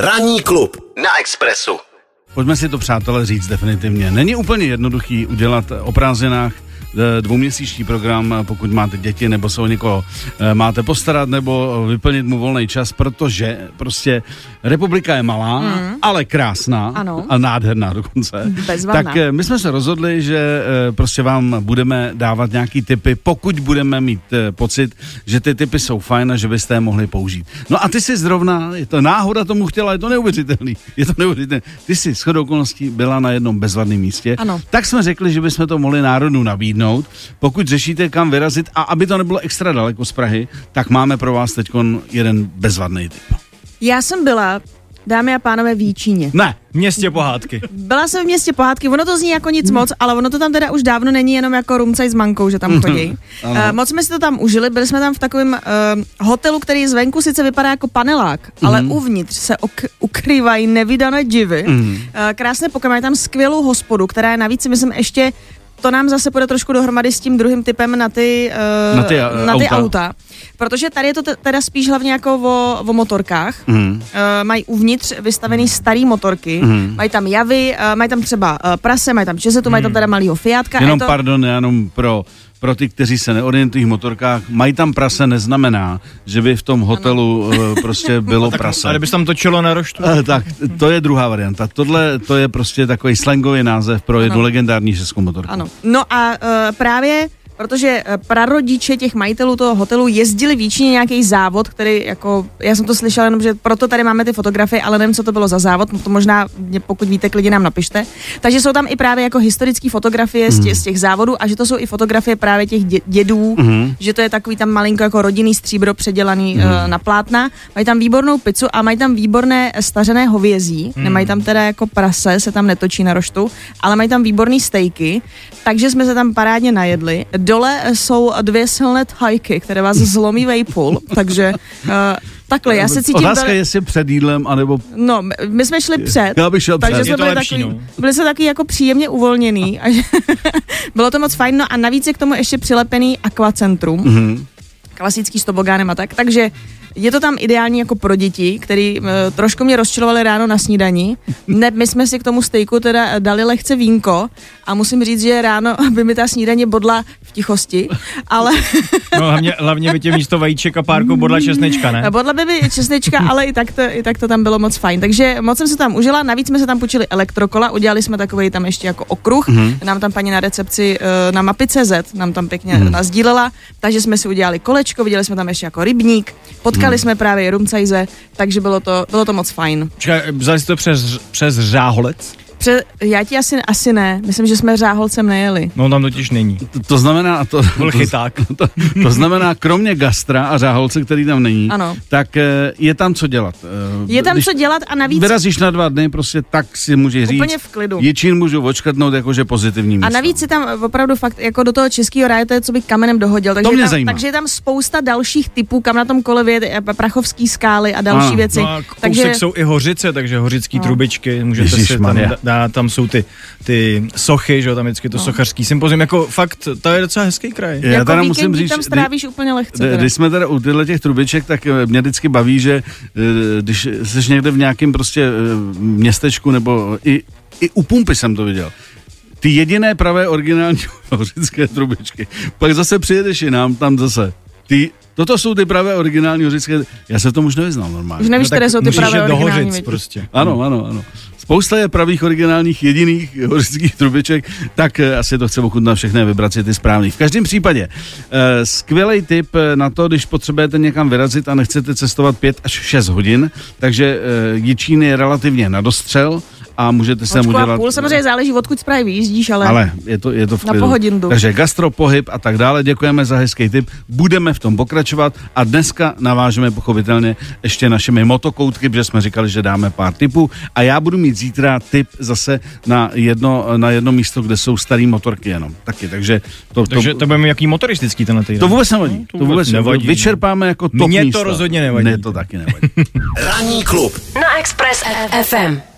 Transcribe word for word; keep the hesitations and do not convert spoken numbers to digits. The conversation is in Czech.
Ranní klub na Expressu. Pojďme si to, přátelé, říct definitivně. Není úplně jednoduchý udělat o prázdninách dvouměsíční program, pokud máte děti nebo se o někoho máte postarat nebo vyplnit mu volný čas, protože prostě republika je malá, mm. ale krásná, ano. A nádherná dokonce. Bezvadná. Tak my jsme se rozhodli, že prostě vám budeme dávat nějaký tipy, pokud budeme mít pocit, že ty tipy jsou fajn a že byste je mohli použít. No a ty jsi zrovna, je to náhoda tomu chtěla, je to neuvěřitelný, je to neuvěřitelný. Ty jsi shodou okolností byla na jednom bezvadném místě, ano. Tak jsme řekli, že bychom to mohli národu nabídnout. Pokud řešíte, kam vyrazit, a aby to nebylo extra daleko z Prahy, tak máme pro vás teďkon jeden bezvadný tip. Já jsem byla, dámy a pánové, v Jičíně. Ne, městě pohádky. Byla jsem v městě pohádky, ono to zní jako nic moc, ale ono to tam teda už dávno není jenom jako Rumcajs s Mankou, že tam chodí. uh, moc jsme si to tam užili, byli jsme tam v takovém uh, hotelu, který zvenku sice vypadá jako panelák, mm. ale uvnitř se ok- ukrývají nevydané divy. Mm. Uh, krásné pokrmy, tam skvělou hospodu, která je navíc, myslím, ještě. To nám zase půjde trošku dohromady s tím druhým typem na ty, uh, na ty, uh, na ty auta. auta. Protože tady je to teda spíš hlavně jako o, o motorkách. Mm. Uh, mají uvnitř vystavený starý motorky. Mm. Mají tam javy, uh, mají tam třeba uh, prase, mají tam česetu, mm. mají tam teda malýho Fiatka. Jenom je to... pardon, jenom pro... Pro ty, kteří se neorientují v motorkách, mají tam prase neznamená, že by v tom hotelu ano. prostě bylo prase. A kdybys tam točilo na roštu. Tak, to je druhá varianta. Tohle to je prostě takový slangový název pro ano. jednu legendární českou motorku. Ano. No a uh, právě... Protože prarodiče těch majitelů toho hotelu jezdili v Jičíně nějaký závod, který jako, já jsem to slyšela jenom, že proto tady máme ty fotografie, ale nevím, co to bylo za závod, to možná, pokud víte, klidně nám napište. Takže jsou tam i právě jako historické fotografie mm. z, tě, z těch závodů a že to jsou i fotografie právě těch dě, dědů, mm. že to je takový tam malinko jako rodinný stříbro předělaný mm. e, na plátna. Mají tam výbornou pizzu a mají tam výborné stařené hovězí, mm. nemají tam teda jako prase, se tam netočí na roštu, ale mají tam výborný stejky, takže jsme se tam parádně najedli. Dole jsou dvě silné thajky, které vás zlomí vejpůl, takže uh, takhle, já se cítím... Otázka, dole... jestli před jídlem, anebo... No, my jsme šli před, já bych šel takže před. Jsme byli, lepší, takový, no. byli jsme taky jako příjemně uvolněný, a že, bylo to moc fajn, no a navíc je k tomu ještě přilepený akvacentrum, mm-hmm. klasický s tobogánem a tak, takže je to tam ideální jako pro děti, který uh, trošku mě rozčilovali ráno na snídani. Ne, my jsme si k tomu stejku teda dali lehce vínko a musím říct, že ráno by mi ta snídaně bodla v tichosti, ale... No hlavně, hlavně by tě místo vajíček a párku bodla česnečka, ne? Bodla by mi česnečka, ale i tak, to, i tak to tam bylo moc fajn. Takže moc jsem se tam užila, navíc jsme se tam půjčili elektrokola, udělali jsme takovej tam ještě jako okruh, mm-hmm. nám tam paní na recepci uh, na mapy tečka cé zet nám tam pěkně mm-hmm. nasdílela, takže jsme si udělali kolečko, viděli jsme tam ještě jako rybník, potkali Vzali jsme právě Rumcajze, takže bylo to, bylo to moc fajn. Čekaj, vzali jste to přes, přes Řáholec? Pře- já ti asi, asi ne, myslím, že jsme Řáholcem nejeli. No tam totiž není. To, to znamená, to, byl chyták. To, to, to znamená, kromě gastra a Řáholce, který tam není, ano. tak je tam co dělat. Je tam Když co dělat a navíc... vyrazíš na dva dny, prostě tak si můžeš říct. Úplně v klidu. Jičín můžu očkrtnout jakože pozitivní místo. A navíc je tam opravdu fakt, jako do toho českého ráje, to je, co by kamenem dohodil. Takže to mě je tam, zajímá. Takže je tam spousta dalších typů, kam na tom kolevě, Prachovské skály a další ano. věci. No a kousek takže... jsou i Hořice, takže hořické no. trubičky, můžete Ježíš si tam A tam jsou ty, ty sochy, že jo, tam vždycky to no. sochařský sympozium, jako fakt, to je docela hezký kraj. Já jako víkend, kdy tam strávíš kdy, úplně lehce. Když jsme teda u tyhle těch trubiček, tak mě vždycky baví, že když jsi někde v nějakém prostě městečku, nebo i, i u pumpy jsem to viděl, ty jediné pravé originální hořické trubičky, pak zase přijedeš i nám tam zase, ty... Toto jsou ty pravé originální hořické... Já se v tom už nevyznal normálně. Už nevíš, no, které jsou ty pravé originální. Prostě. Ano, ano, ano. Spousta je pravých originálních jediných hořických trubiček, tak asi to chce ochutnat všechny vybrat si ty správný. V každém případě, eh, skvělej tip na to, když potřebujete někam vyrazit a nechcete cestovat pět až šest hodin, takže eh, Jičín je relativně na dostřel, a můžete se mu dělat... půl, samozřejmě záleží, odkud zprávě vyjíždíš, ale, ale je to, je to v klidu. Na pohodinu. Takže gastro, pohyb a tak dále. Děkujeme za hezký tip. Budeme v tom pokračovat a dneska navážeme pochopitelně ještě našimi motokoutky, protože jsme říkali, že dáme pár tipů a já budu mít zítra tip zase na jedno, na jedno místo, kde jsou starý motorky jenom. Taky, takže... To, takže to, to budeme jaký motoristický tenhle týden. To vůbec nevadí. No, to, to vůbec nevadí. Vyčerpáme jako top místa. Mně to rozhodně nevadí. Ne, to taky nevadí. Ranní klub na Express F M.